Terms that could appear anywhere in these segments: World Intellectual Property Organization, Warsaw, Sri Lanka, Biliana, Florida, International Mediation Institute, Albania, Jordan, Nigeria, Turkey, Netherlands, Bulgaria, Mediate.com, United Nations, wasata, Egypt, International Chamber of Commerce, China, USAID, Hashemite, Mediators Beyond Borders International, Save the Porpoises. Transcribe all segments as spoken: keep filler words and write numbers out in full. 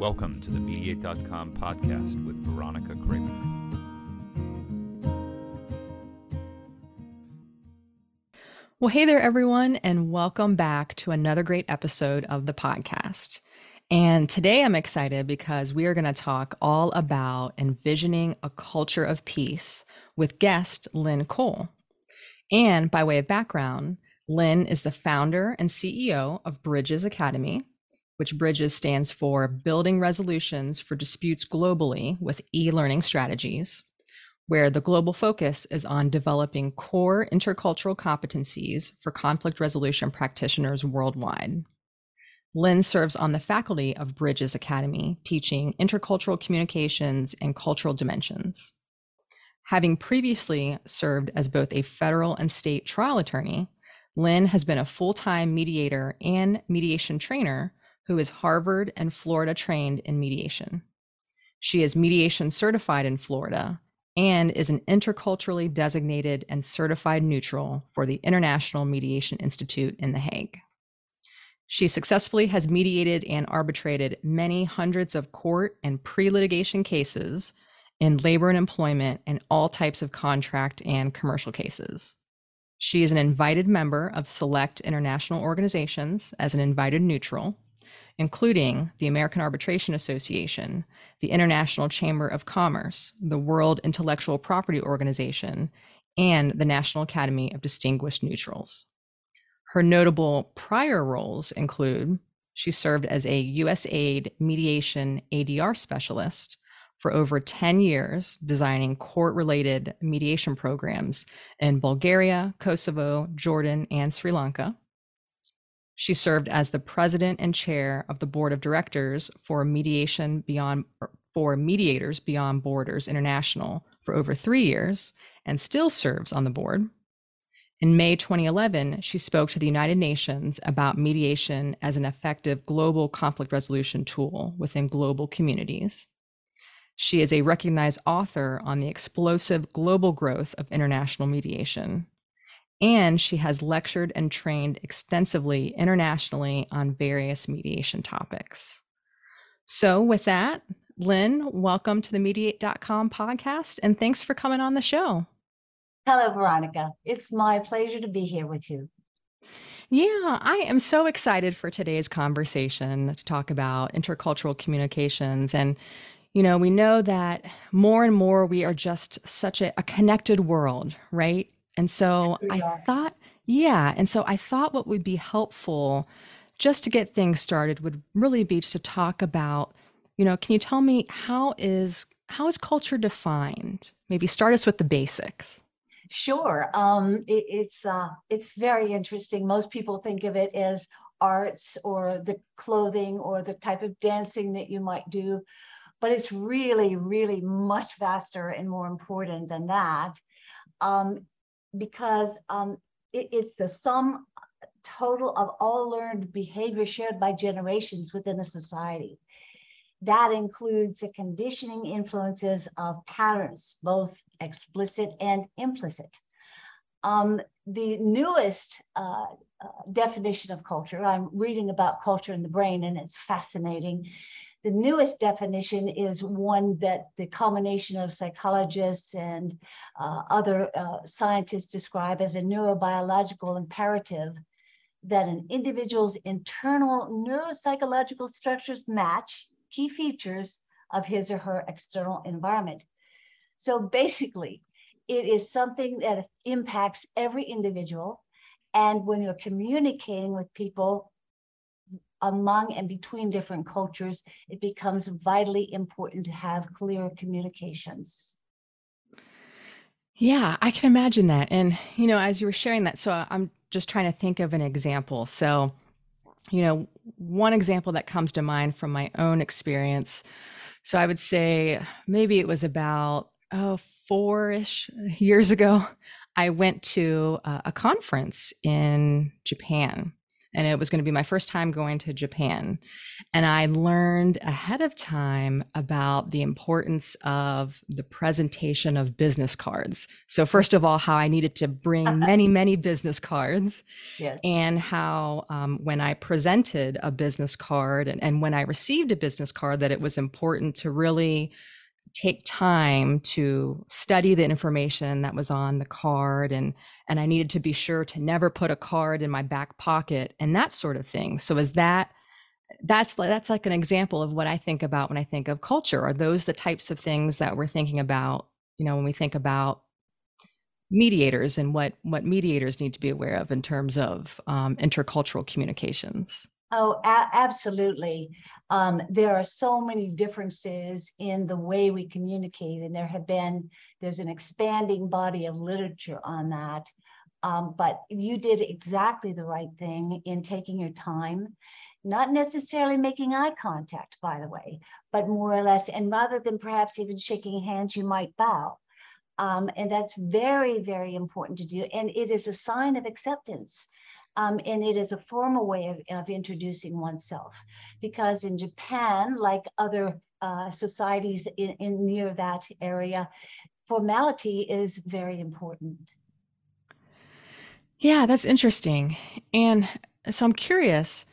Welcome to the Mediate dot com podcast with Veronica Kramer. Well, hey there, everyone, and welcome back to another great episode of the podcast. And today I'm excited because we are going to talk all about envisioning a culture of peace with guest Lynn Cole. And by way of background, Lynn is the founder and C E O of Bridges Academy, which Bridges stands for Building Resolutions for Disputes Globally with E-Learning Strategies, where the global focus is on developing core intercultural competencies for conflict resolution practitioners worldwide. Lynn serves on the faculty of Bridges Academy, teaching intercultural communications and cultural dimensions. Having previously served as both a federal and state trial attorney, Lynn has been a full-time mediator and mediation trainer who is Harvard and Florida trained in mediation. She is mediation certified in Florida and is an interculturally designated and certified neutral for the International Mediation Institute in The Hague. She successfully has mediated and arbitrated many hundreds of court and pre-litigation cases in labor and employment and all types of contract and commercial cases. She is an invited member of select international organizations as an invited neutral, including the American Arbitration Association, the International Chamber of Commerce, the World Intellectual Property Organization, and the National Academy of Distinguished Neutrals. Her notable prior roles include she served as a U S A I D mediation A D R specialist for over ten years, designing court-related mediation programs in Bulgaria, Kosovo, Jordan, and Sri Lanka. She served as the president and chair of the board of directors for Mediation Beyond for Mediators Beyond Borders International for over three years and still serves on the board. In May twenty eleven, she spoke to the United Nations about mediation as an effective global conflict resolution tool within global communities. She is a recognized author on the explosive global growth of international mediation. And she has lectured and trained extensively internationally on various mediation topics. So with that, Lynn, welcome to the Mediate dot com podcast, and thanks for coming on the show. Hello, Veronica. It's my pleasure to be here with you. Yeah, I am so excited for today's conversation to talk about intercultural communications. And you know, we know that more and more we are just such a, a connected world, right? And so I thought, yeah, and so I thought what would be helpful just to get things started would really be just to talk about, you know, can you tell me how is how is culture defined? Maybe start us with the basics. Sure. Um, it, it's, uh, it's very interesting. Most people think of it as arts or the clothing or the type of dancing that you might do, but it's really, really much vaster and more important than that. Um, because um, it, it's the sum total of all learned behavior shared by generations within a society. That includes the conditioning influences of patterns, both explicit and implicit. Um, the newest uh, uh, definition of culture, I'm reading about culture in the brain and it's fascinating. The newest definition is one that the combination of psychologists and uh, other uh, scientists describe as a neurobiological imperative that an individual's internal neuropsychological structures match key features of his or her external environment. So basically, it is something that impacts every individual. And when you're communicating with people among and between different cultures, it becomes vitally important to have clear communications. Yeah, I can imagine that. And, you know, as you were sharing that, so I'm just trying to think of an example. So, you know, one example that comes to mind from my own experience. So I would say maybe it was about oh, four-ish years ago, I went to a, a conference in Japan. and it was going to be my first time going to Japan. And I learned ahead of time about the importance of the presentation of business cards. So first of all, how I needed to bring many, many business cards, yes, and how um, when I presented a business card and, and when I received a business card, that it was important to really take time to study the information that was on the card, and and I needed to be sure to never put a card in my back pocket and that sort of thing. So is that that's that's like an example of what I think about when I think of culture. Are those the types of things that we're thinking about, you know, when we think about mediators and what what mediators need to be aware of in terms of um, intercultural communications? Oh, a- absolutely. Um, there are so many differences in the way we communicate, and there have been, there's an expanding body of literature on that. Um, but you did exactly the right thing in taking your time, not necessarily making eye contact, by the way, but more or less, and rather than perhaps even shaking hands, you might bow. Um, and that's very, very important to do. And it is a sign of acceptance. Um, and it is a formal way of, of introducing oneself, because in Japan, like other uh, societies in, in near that area, formality is very important. Yeah, that's interesting. And so I'm curious,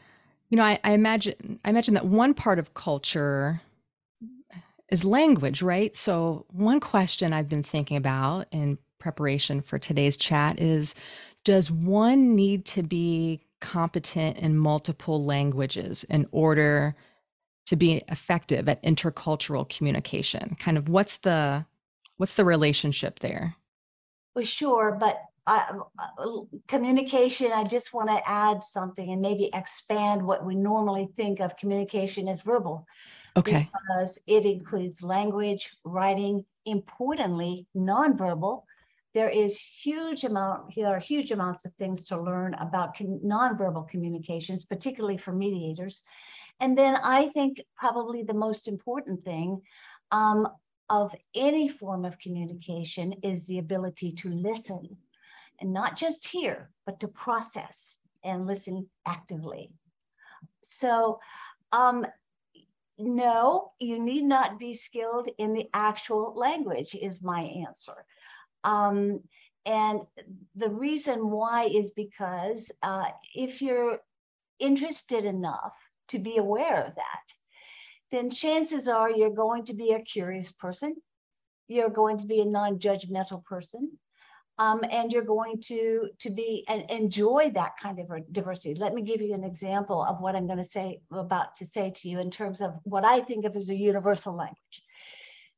you know, I, I imagine I imagine that one part of culture is language, right? So one question I've been thinking about in preparation for today's chat is, does one need to be competent in multiple languages in order to be effective at intercultural communication? Kind of what's the what's the relationship there? Well, sure, but uh, communication, I just want to add something and maybe expand what we normally think of communication as verbal. Okay. Because it includes language, writing, importantly, nonverbal. There is huge amount, there are huge amounts of things to learn about con- nonverbal communications, particularly for mediators. And then I think probably the most important thing um, of any form of communication is the ability to listen, and not just hear, but to process and listen actively. So um, no, you need not be skilled in the actual language is my answer. Um, and the reason why is because uh, if you're interested enough to be aware of that, then chances are you're going to be a curious person, you're going to be a non-judgmental person, um, and you're going to, to be and enjoy that kind of diversity. Let me give you an example of what I'm going to say, about to say to you in terms of what I think of as a universal language.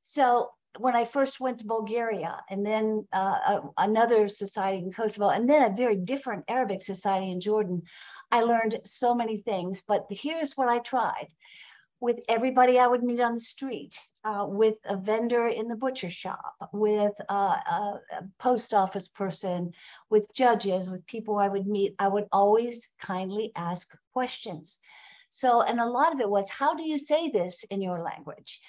So when I first went to Bulgaria, and then uh, another society in Kosovo, and then a very different Arabic society in Jordan, I learned so many things. But here's what I tried. With everybody I would meet on the street, uh, with a vendor in the butcher shop, with uh, a, a post office person, with judges, with people I would meet, I would always kindly ask questions. So, and a lot of it was, how do you say this in your language?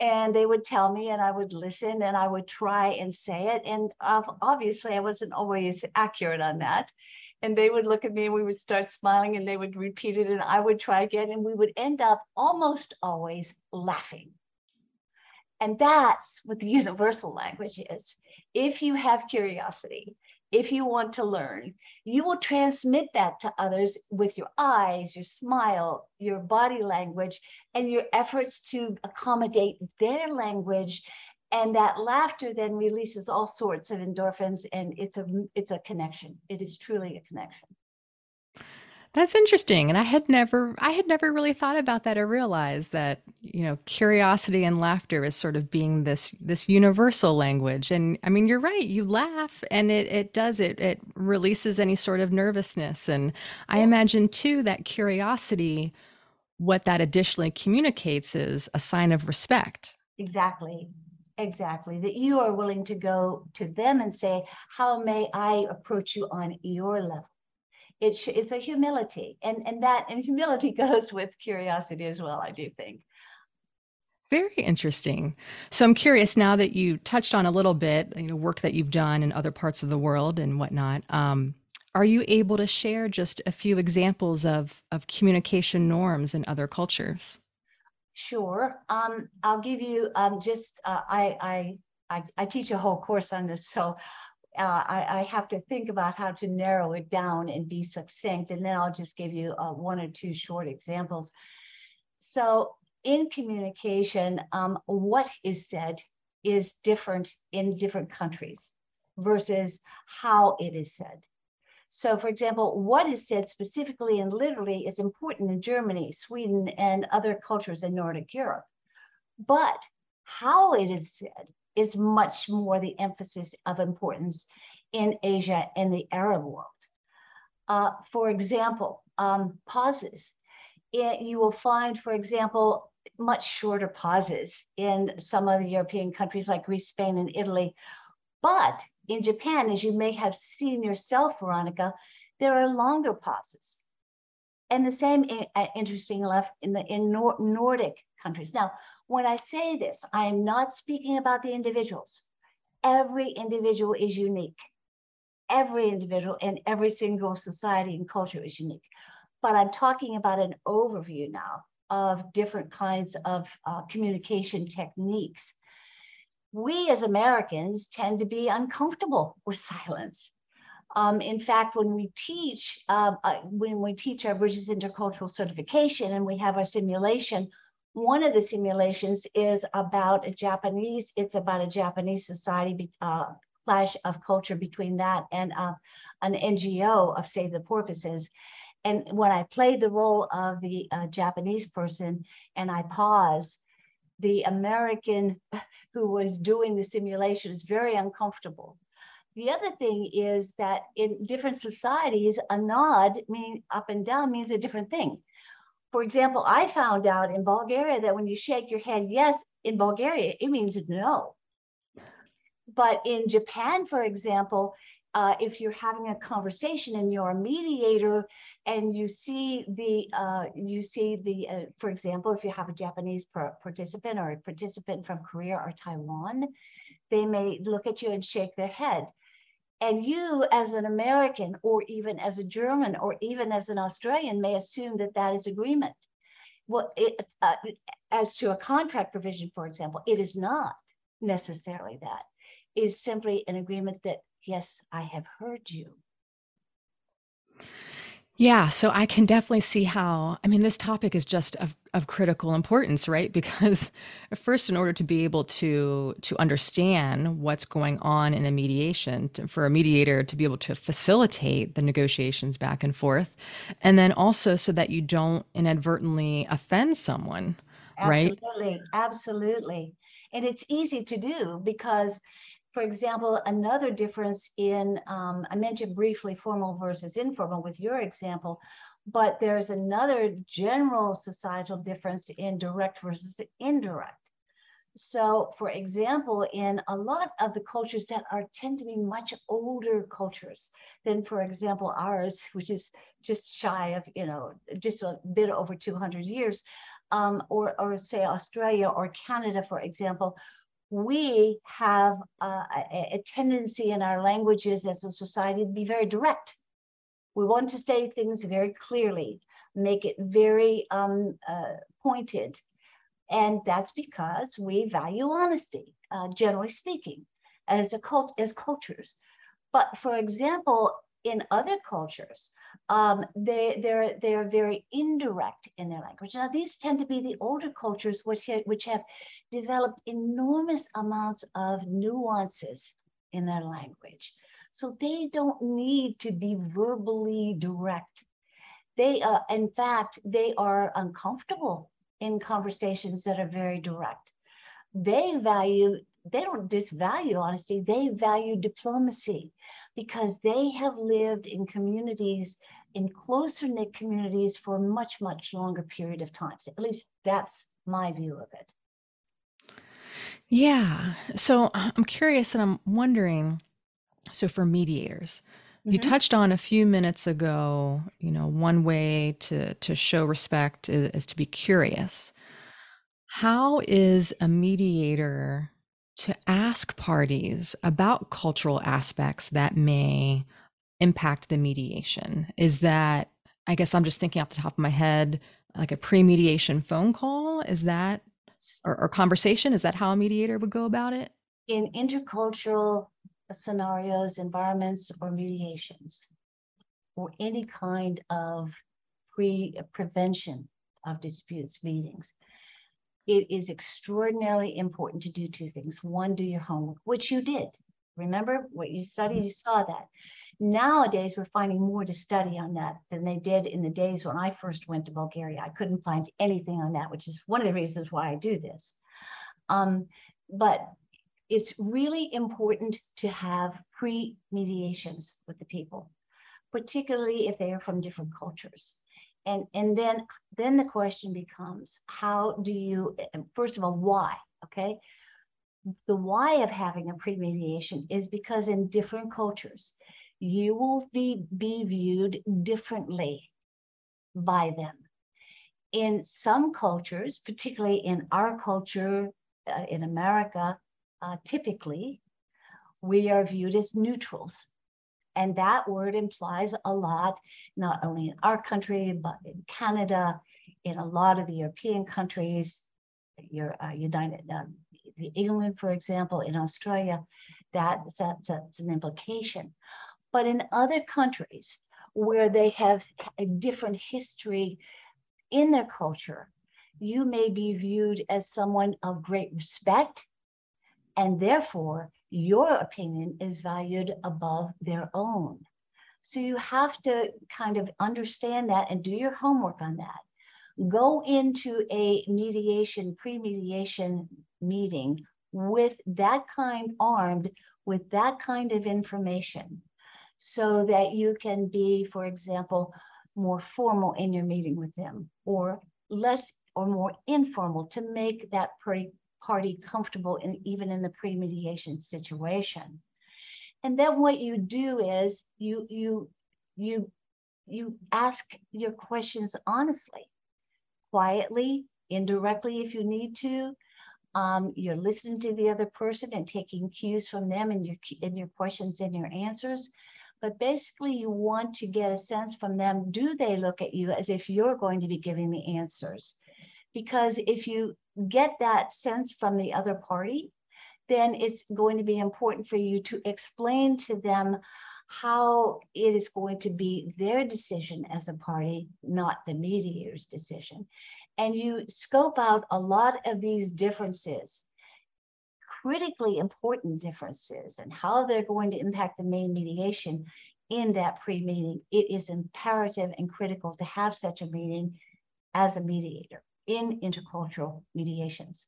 And they would tell me, and I would listen, and I would try and say it. And obviously, I wasn't always accurate on that. And they would look at me, and we would start smiling, and they would repeat it, and I would try again. And we would end up almost always laughing. And that's what the universal language is. If you have curiosity, if you want to learn, you will transmit that to others with your eyes, your smile, your body language, and your efforts to accommodate their language. And that laughter then releases all sorts of endorphins, and it's a it's a connection. It is truly a connection. That's interesting. And I had never I had never really thought about that or realized that, you know, curiosity and laughter is sort of being this this universal language. And I mean, you're right, you laugh and it it does it it releases any sort of nervousness. And I imagine too that curiosity, what that additionally communicates is a sign of respect. Exactly. Exactly, that you are willing to go to them and say, how may I approach you on your level? It's it's a humility, and and that and humility goes with curiosity as well, I do think. Very interesting. So I'm curious, now that you touched on a little bit, you know, work that you've done in other parts of the world and whatnot. Um, Are you able to share just a few examples of, of communication norms in other cultures? Sure. Um, I'll give you um, just, uh, I, I, I, I teach a whole course on this, so uh, I, I have to think about how to narrow it down and be succinct, and then I'll just give you uh, one or two short examples. So in communication, um, what is said is different in different countries versus how it is said. So, for example, what is said specifically and literally is important in Germany, Sweden, and other cultures in Nordic Europe. But how it is said is much more the emphasis of importance in Asia and the Arab world. Uh, for example, um, pauses. It, you will find, for example, much shorter pauses in some of the European countries like Greece, Spain, and Italy. But in Japan, as you may have seen yourself, Veronica, there are longer pauses. And the same, interesting enough, in the in Nor Nordic countries. Now, when I say this, I am not speaking about the individuals. Every individual is unique. Every individual in every single society and culture is unique. But I'm talking about an overview now of different kinds of uh, communication techniques. We as Americans tend to be uncomfortable with silence. Um, in fact, when we teach, uh, uh, when we teach our Bridges Intercultural Certification and we have our simulation, one of the simulations is about a Japanese. It's about a Japanese society uh, clash of culture between that and uh, an N G O of Save the Porpoises. And when I played the role of the uh, Japanese person and I paused, the American who was doing the simulation is very uncomfortable. The other thing is that in different societies, a nod, meaning up and down, means a different thing. For example, I found out in Bulgaria that when you shake your head yes, in Bulgaria, it means no. But in Japan, for example, uh, if you're having a conversation and you're a mediator and you see the, uh, you see the, uh, for example, if you have a Japanese participant or a participant from Korea or Taiwan, they may look at you and shake their head. And you as an American or even as a German or even as an Australian may assume that that is agreement. Well, it, uh, as to a contract provision, for example, it is not necessarily that. It is simply an agreement that yes, I have heard you. Yeah, so I can definitely see how, I mean, this topic is just of, of critical importance, right? Because first, in order to be able to, to understand what's going on in a mediation, to, for a mediator to be able to facilitate the negotiations back and forth, and then also so that you don't inadvertently offend someone, absolutely, right? Absolutely, absolutely. And it's easy to do because, for example, another difference in, um, I mentioned briefly formal versus informal with your example, but there's another general societal difference in direct versus indirect. So, for example, in a lot of the cultures that are tend to be much older cultures than, for example, ours, which is just shy of, you know, just a bit over two hundred years, um, or, or say Australia or Canada, for example, we have uh, a, a tendency in our languages as a society to be very direct. We want to say things very clearly, make it very um, uh, pointed. And that's because we value honesty, uh, generally speaking, as, a cult as cultures. But for example, in other cultures, um, they, they're, they're very indirect in their language. Now, these tend to be the older cultures which have, which have developed enormous amounts of nuances in their language. So they don't need to be verbally direct. They, uh, in fact, they are uncomfortable in conversations that are very direct. They value They don't disvalue honesty, they value diplomacy because they have lived in communities, in closer-knit communities for a much, much longer period of time. So at least that's my view of it. Yeah, so I'm curious and I'm wondering, so for mediators, mm-hmm. you touched on a few minutes ago, you know, one way to, to show respect is, is to be curious. How is a mediator to ask parties about cultural aspects that may impact the mediation? Is that, I guess I'm just thinking off the top of my head, like a pre-mediation phone call, is that, or, or conversation, is that how a mediator would go about it? In intercultural scenarios, environments, or mediations, or any kind of pre prevention of disputes meetings, it is extraordinarily important to do two things. One, do your homework, which you did. Remember what you studied, you saw that. Nowadays, we're finding more to study on that than they did in the days when I first went to Bulgaria. I couldn't find anything on that, which is one of the reasons why I do this. Um, but it's really important to have pre-mediations with the people, particularly if they are from different cultures. And, and then, then the question becomes, how do you, first of all, why, okay? The why of having a pre-mediation is because in different cultures, you will be, be viewed differently by them. In some cultures, particularly in our culture, uh, in America, uh, typically, we are viewed as neutrals. And that word implies a lot, not only in our country, but in Canada, in a lot of the European countries, your uh, United uh, the England, for example, in Australia, that, that's, that's an implication. But in other countries where they have a different history in their culture, you may be viewed as someone of great respect, and therefore your opinion is valued above their own. So you have to kind of understand that and do your homework on that. Go into a mediation, pre-mediation meeting with that kind armed, with that kind of information, so that you can be, for example, more formal in your meeting with them, or less or more informal to make that party comfortable in, even in the pre-mediation situation. And then what you do is you, you, you, you ask your questions honestly, quietly, indirectly if you need to. Um, you're listening to the other person and taking cues from them in your, in your questions and your answers. But basically, you want to get a sense from them, do they look at you as if you're going to be giving the answers? Because if you get that sense from the other party, then it's going to be important for you to explain to them how it is going to be their decision as a party, not the mediator's decision. And you scope out a lot of these differences, critically important differences, and how they're going to impact the main mediation in that pre-meeting. It is imperative and critical to have such a meeting as a mediator in intercultural mediations.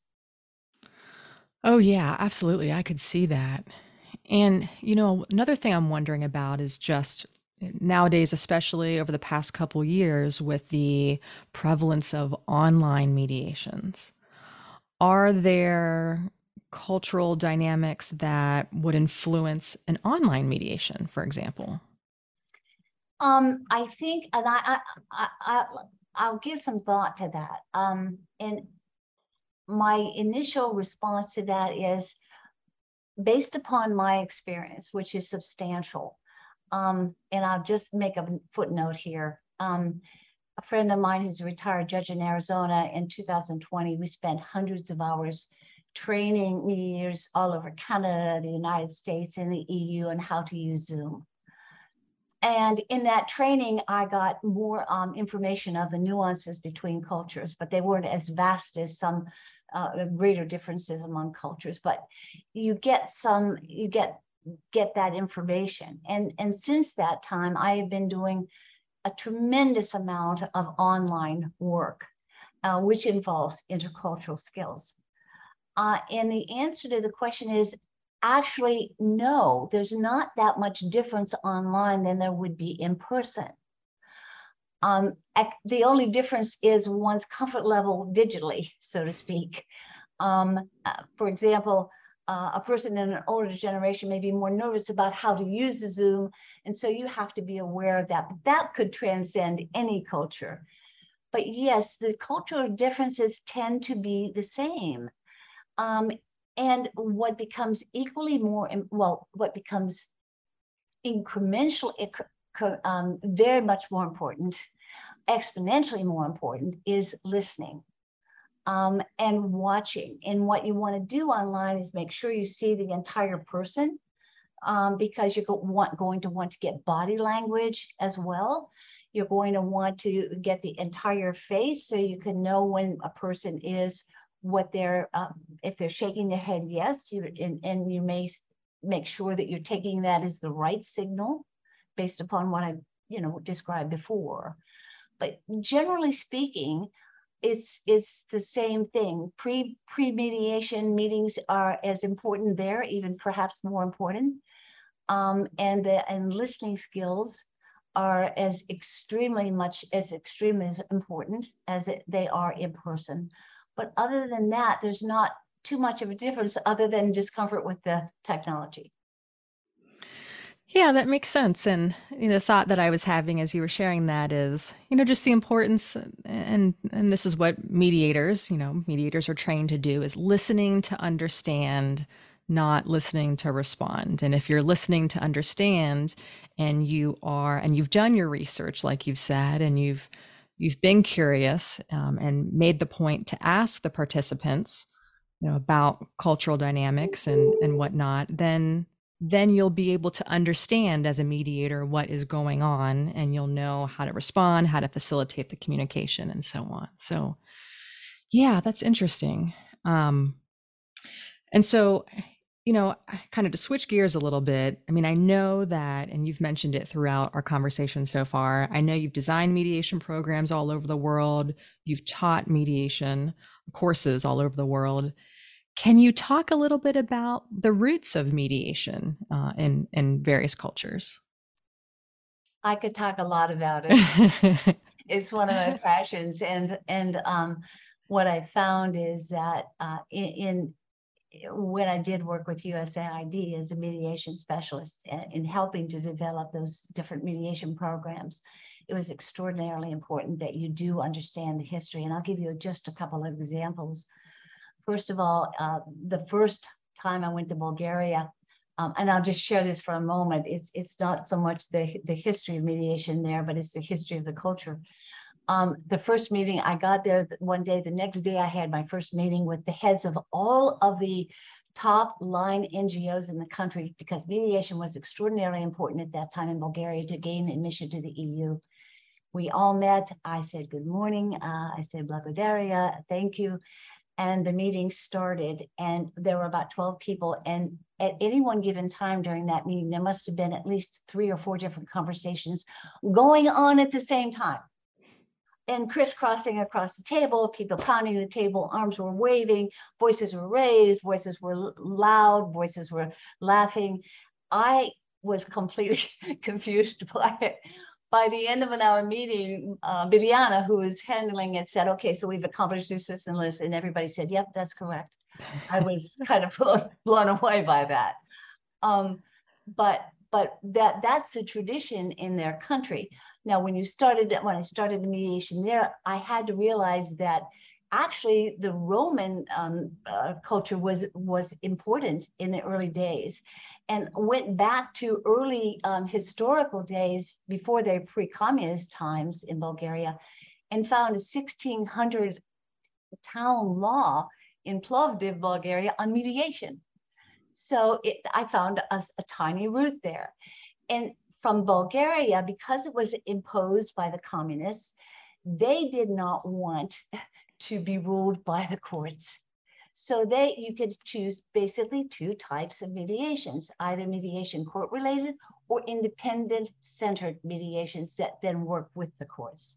Oh yeah, absolutely. I could see that. And, you know, another thing I'm wondering about is just nowadays, especially over the past couple years with the prevalence of online mediations, are there cultural dynamics that would influence an online mediation, for example? Um, I think, and I, I, I, I'll give some thought to that. Um, and my initial response to that is, based upon my experience, which is substantial, um, and I'll just make a footnote here. Um, a friend of mine who's a retired judge in Arizona, in two thousand twenty, we spent hundreds of hours training mediators all over Canada, the United States, and the E U on how to use Zoom. And in that training, I got more um, information of the nuances between cultures, but they weren't as vast as some uh, greater differences among cultures. But you get some, you get get that information. And, and since that time, I have been doing a tremendous amount of online work, uh, which involves intercultural skills. Uh, and the answer to the question is, actually, no, there's not that much difference online than there would be in person. Um, the only difference is one's comfort level digitally, so to speak. Um, uh, for example, uh, a person in an older generation may be more nervous about how to use the Zoom, and so you have to be aware of that. But that could transcend any culture. But yes, the cultural differences tend to be the same. Um, And what becomes equally more, well, what becomes incremental, um, very much more important, exponentially more important, is listening um, and watching. And what you want to do online is make sure you see the entire person, um, because you're go want, going to want to get body language as well. You're going to want to get the entire face so you can know when a person is, what they're, um, if they're shaking their head yes, you, and, and you may make sure that you're taking that as the right signal based upon what I, you know, described before. But generally speaking, it's, it's the same thing. Pre, pre-mediation meetings are as important there, even perhaps more important. Um, and the and listening skills are as extremely much, as extremely important as it, they are in person. But other than that, there's not too much of a difference other than discomfort with the technology. Yeah, that makes sense. And you know, the thought that I was having as you were sharing that is, you know, just the importance, and and this is what mediators, you know, mediators are trained to do, is listening to understand, not listening to respond. And if you're listening to understand, and you are, and you've done your research, like you've said, and you've you've been curious um, and made the point to ask the participants, you know, about cultural dynamics and, and whatnot, then then you'll be able to understand as a mediator what is going on, and you'll know how to respond, how to facilitate the communication, and so on. So yeah, that's interesting. Um, and so, you know, kind of to switch gears a little bit, I mean, I know that, and you've mentioned it throughout our conversation so far, I know you've designed mediation programs all over the world, you've taught mediation courses all over the world. Can you talk a little bit about the roots of mediation uh, in, in various cultures? I could talk a lot about it. It's one of my passions. And, and um, what I found is that uh, in, in when I did work with U S A I D as a mediation specialist in helping to develop those different mediation programs, it was extraordinarily important that you do understand the history. And I'll give you just a couple of examples. First of all, uh, the first time I went to Bulgaria, um, and I'll just share this for a moment, it's, it's not so much the, the history of mediation there, but it's the history of the culture. Um, the first meeting, I got there one day, the next day I had my first meeting with the heads of all of the top line N G Os in the country, because mediation was extraordinarily important at that time in Bulgaria to gain admission to the E U. We all met, I said, good morning, uh, I said, Blagodaria, thank you. And the meeting started, and there were about twelve people. And at any one given time during that meeting, there must have been at least three or four different conversations going on at the same time, and crisscrossing across the table, people pounding the table, arms were waving, voices were raised, voices were loud, voices were laughing. I was completely confused by it. By the end of an hour meeting, uh, Biliana, who was handling it, said, okay, so we've accomplished this, this, and this, and everybody said, yep, that's correct. I was kind of blown, blown away by that. Um, but but that that's a tradition in their country. Now, when you started, when I started the mediation there, I had to realize that actually the Roman um, uh, culture was, was important in the early days, and went back to early um, historical days before their pre-communist times in Bulgaria, and found a sixteen hundred town law in Plovdiv, Bulgaria, on mediation. So it, I found a, a tiny root there. And from Bulgaria, because it was imposed by the communists, they did not want to be ruled by the courts. So they, you could choose basically two types of mediations, either mediation court-related or independent-centered mediations that then work with the courts.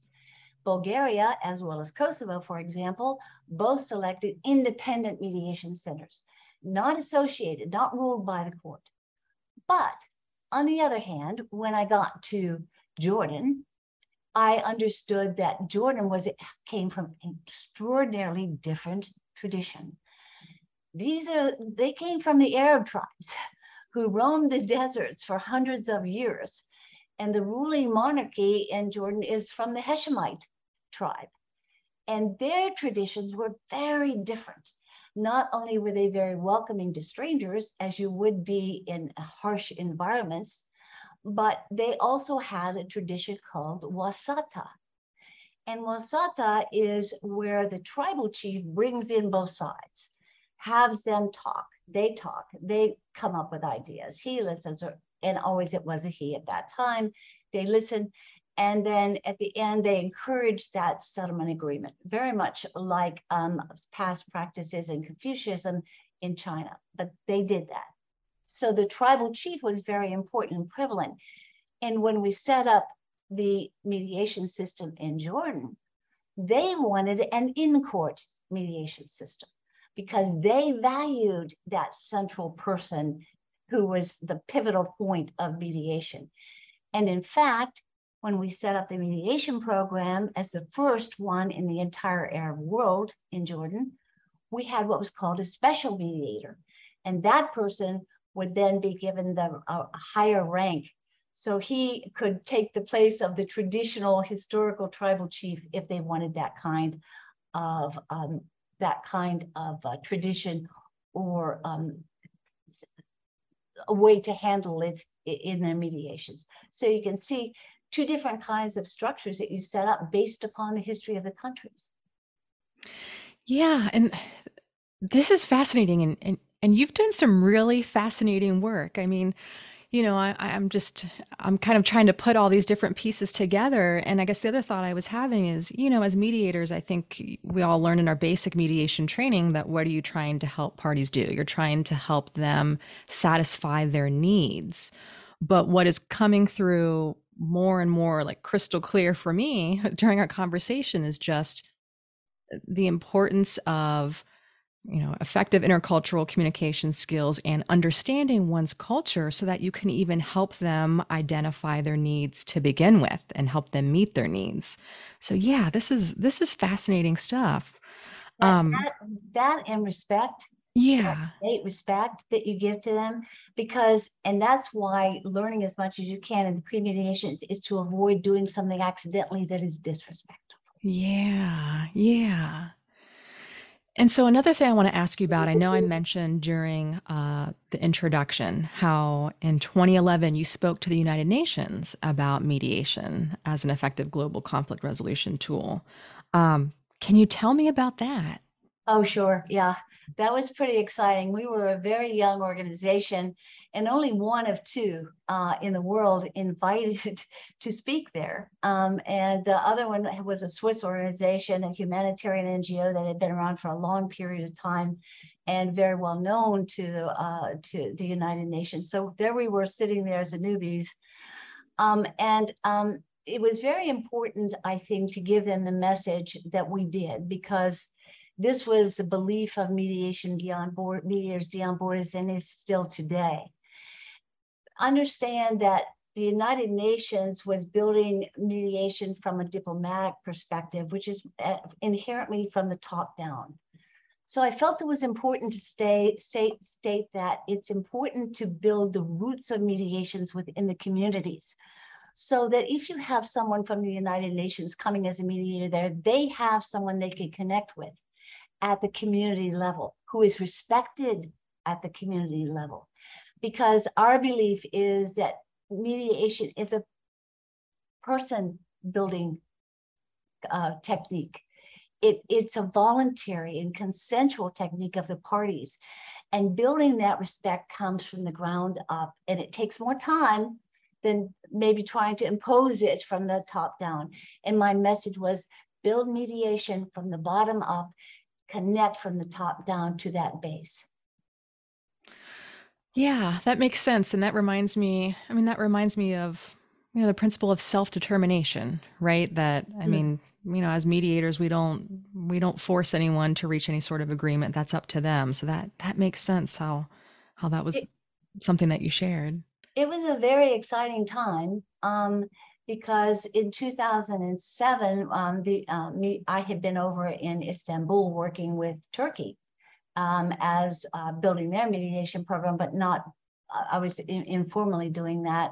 Bulgaria, as well as Kosovo, for example, both selected independent mediation centers, not associated, not ruled by the court. But on the other hand, when I got to Jordan, I understood that Jordan was, came from an extraordinarily different tradition. These are, they came from the Arab tribes who roamed the deserts for hundreds of years. And the ruling monarchy in Jordan is from the Hashemite tribe. And their traditions were very different. Not only were they very welcoming to strangers, as you would be in harsh environments, but they also had a tradition called wasata. And wasata is where the tribal chief brings in both sides, has them talk, they talk, they come up with ideas. He listens, or, and always it was a he at that time. They listen, and then at the end, they encourage that settlement agreement, very much like um, past practices in Confucianism in China, but they did that. So the tribal chief was very important and prevalent. And when we set up the mediation system in Jordan, they wanted an in-court mediation system because they valued that central person who was the pivotal point of mediation. And in fact, when we set up the mediation program as the first one in the entire Arab world in Jordan, we had what was called a special mediator. And that person would then be given the, a higher rank. So he could take the place of the traditional historical tribal chief if they wanted that kind of um, that kind of uh, tradition or um, a way to handle it in their mediations. So you can see two different kinds of structures that you set up based upon the history of the countries. Yeah, and this is fascinating, and and, and you've done some really fascinating work. I mean, you know, I, I'm just, I'm kind of trying to put all these different pieces together. And I guess the other thought I was having is, you know, as mediators, I think we all learn in our basic mediation training that what are you trying to help parties do? You're trying to help them satisfy their needs. But what is coming through more and more like crystal clear for me during our conversation is just the importance of, you know, effective intercultural communication skills and understanding one's culture so that you can even help them identify their needs to begin with and help them meet their needs. So yeah, this is, this is fascinating stuff. That, um, that, that and respect. Yeah. Great respect that you give to them because, and that's why learning as much as you can in the pre-mediation is, is to avoid doing something accidentally that is disrespectful. Yeah. Yeah. And so another thing I want to ask you about, I know I mentioned during uh, the introduction how in twenty eleven you spoke to the United Nations about mediation as an effective global conflict resolution tool. Um, can you tell me about that? Oh, sure. Yeah, that was pretty exciting. We were a very young organization and only one of two uh, in the world invited to speak there. Um, and the other one was a Swiss organization, a humanitarian N G O that had been around for a long period of time and very well known to, uh, to the United Nations. So there we were sitting there as the newbies. Um, and um, it was very important, I think, to give them the message that we did because this was the belief of mediation beyond board, Mediators Beyond Borders, and is still today. Understand that the United Nations was building mediation from a diplomatic perspective, which is inherently from the top down. So I felt it was important to stay, say, state that it's important to build the roots of mediations within the communities. So that if you have someone from the United Nations coming as a mediator there, they have someone they can connect with at the community level, who is respected at the community level. Because our belief is that mediation is a person building uh, technique. It, it's a voluntary and consensual technique of the parties. And building that respect comes from the ground up, and it takes more time than maybe trying to impose it from the top down. And my message was build mediation from the bottom up, connect from the top down to that base. Yeah, that makes sense. And that reminds me, I mean, that reminds me of, you know, the principle of self-determination, right? That, I mm-hmm. mean, you know, as mediators, we don't, we don't force anyone to reach any sort of agreement. That's up to them. So that, that makes sense how, how that was it, something that you shared. It was a very exciting time. Um, Because in two thousand seven, um, the, uh, me, I had been over in Istanbul working with Turkey um, as uh, building their mediation program, but not, uh, I was in, informally doing that.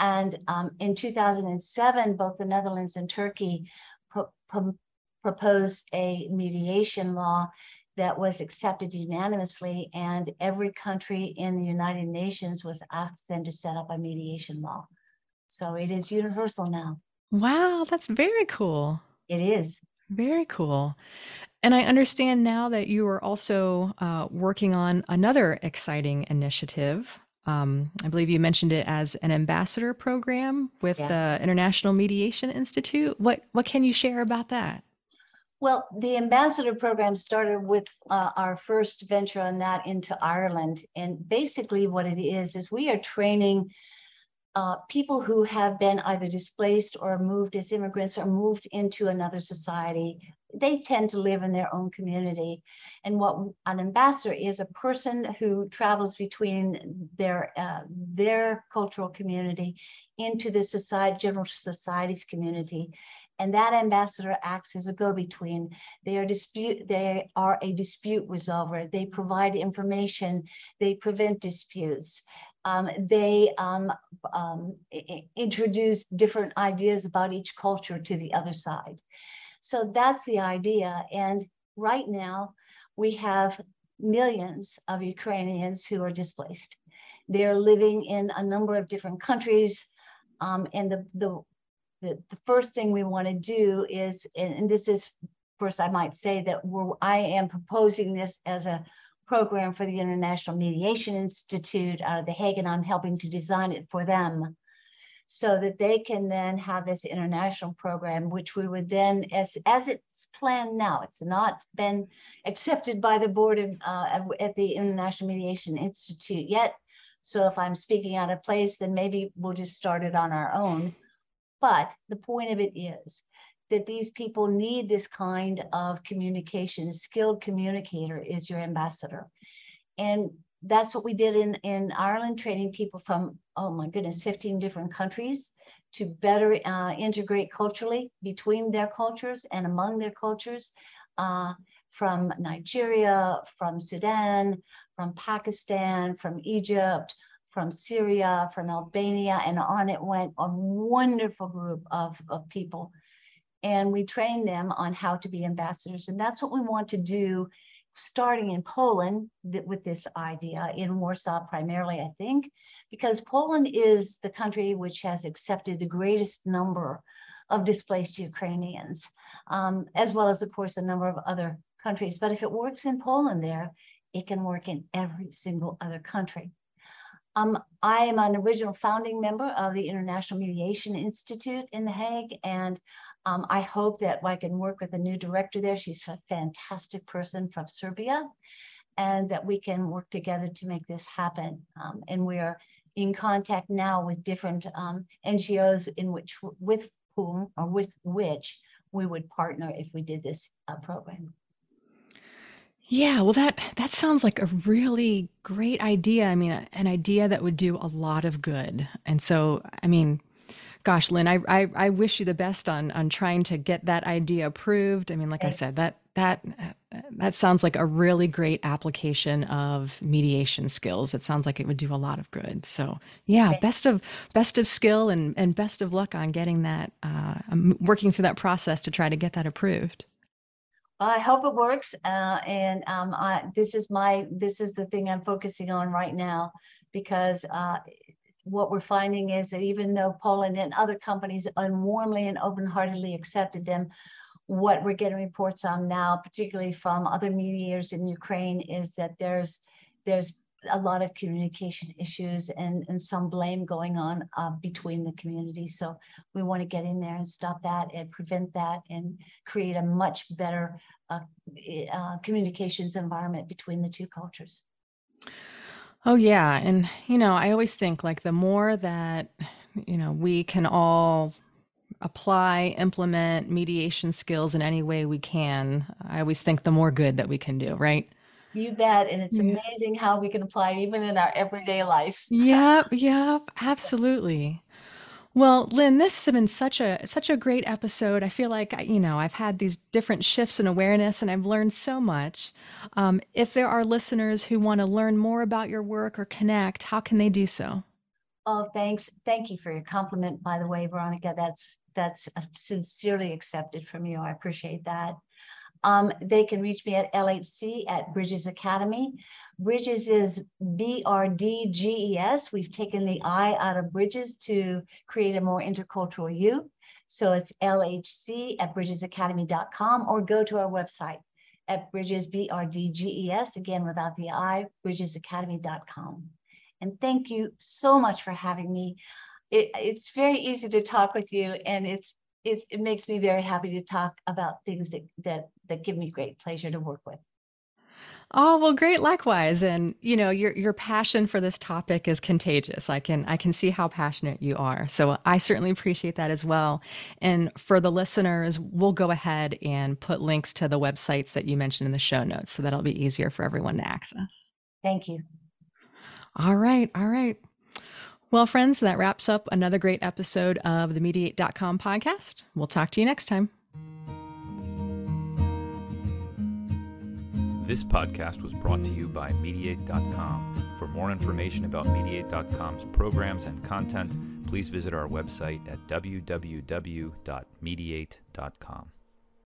And um, in two thousand seven, both the Netherlands and Turkey pro pro proposed a mediation law that was accepted unanimously, and every country in the United Nations was asked then to set up a mediation law. So it is universal now. Wow, that's very cool. It is. Very cool. And I understand now that you are also uh, working on another exciting initiative. Um, I believe you mentioned it as an ambassador program with yeah. the International Mediation Institute. What, what can you share about that? Well, the ambassador program started with uh, our first venture on that into Ireland. And basically what it is, is we are training uh, people who have been either displaced or moved as immigrants or moved into another society. They tend to live in their own community. And what an ambassador is, a person who travels between their uh, their cultural community into the society, general society's community. And that ambassador acts as a go-between. They are dispute, they are a dispute resolver. They provide information. They prevent disputes. Um, they um, um, introduce different ideas about each culture to the other side. So that's the idea. And right now we have millions of Ukrainians who are displaced. They're living in a number of different countries. Um, and the, the, the, the first thing we want to do is, and, and this is first, I might say that we're, I am proposing this as a program for the International Mediation Institute out of The Hague, and I'm helping to design it for them, so that they can then have this international program, which we would then, as, as it's planned now, it's not been accepted by the board of, uh, at the International Mediation Institute yet. So if I'm speaking out of place, then maybe we'll just start it on our own. But the point of it is that these people need this kind of communication. Skilled communicator is your ambassador. And that's what we did in, in Ireland, training people from, oh my goodness, fifteen different countries to better uh, integrate culturally between their cultures and among their cultures, uh, from Nigeria, from Sudan, from Pakistan, from Egypt, from Syria, from Albania, and on it went, a wonderful group of, of people. And we trained them on how to be ambassadors. And that's what we want to do, starting in Poland th- with this idea, in Warsaw primarily, I think, because Poland is the country which has accepted the greatest number of displaced Ukrainians, um, as well as, of course, a number of other countries. But if it works in Poland there, it can work in every single other country. Um, I am an original founding member of the International Mediation Institute in The Hague, and Um, I hope that I can work with a new director there. She's a fantastic person from Serbia, and that we can work together to make this happen. Um, and we are in contact now with different um, N G Os in which, with whom or with which we would partner if we did this uh, program. Yeah, well, that, that sounds like a really great idea. I mean, an idea that would do a lot of good. And so, I mean, gosh, Lynn, I, I I wish you the best on on trying to get that idea approved. I mean, like I said, that that that sounds like a really great application of mediation skills. It sounds like it would do a lot of good. So yeah, best of best of skill and and best of luck on getting that. Uh, I'm working through that process to try to get that approved. I hope it works. Uh, and um, I, this is my this is the thing I'm focusing on right now, because Uh, what we're finding is that even though Poland and other companies warmly and open-heartedly accepted them, what we're getting reports on now, particularly from other mediators in Ukraine, is that there's there's a lot of communication issues and, and some blame going on uh, between the communities. So we want to get in there and stop that and prevent that and create a much better uh, uh, communications environment between the two cultures. Oh, yeah. And, you know, I always think, like, the more that, you know, we can all apply, implement mediation skills in any way we can, I always think the more good that we can do, right? You bet. And it's amazing how we can apply it even in our everyday life. Yep. Yep. Absolutely. Well, Lynn, this has been such a such a great episode. I feel like, you know, I've had these different shifts in awareness and I've learned so much. Um, if there are listeners who want to learn more about your work or connect, how can they do so? Oh, thanks. Thank you for your compliment, by the way, Veronica. That's that's sincerely accepted from you. I appreciate that. Um, they can reach me at L H C at Bridges Academy. Bridges is B R D G E S. We've taken the I out of Bridges to create a more intercultural U. So it's L H C at bridges academy dot com, or go to our website at Bridges, B R D G E S, again without the I, bridges academy dot com. And thank you so much for having me. It, it's very easy to talk with you, and it's It, it makes me very happy to talk about things that, that that give me great pleasure to work with. Oh, well, great. Likewise. And, you know, your your passion for this topic is contagious. I can I can see how passionate you are. So I certainly appreciate that as well. And for the listeners, we'll go ahead and put links to the websites that you mentioned in the show notes, so that'll be easier for everyone to access. Thank you. All right. All right. Well, friends, that wraps up another great episode of the mediate dot com podcast. We'll talk to you next time. This podcast was brought to you by mediate dot com. For more information about mediate dot com's programs and content, please visit our website at w w w dot mediate dot com.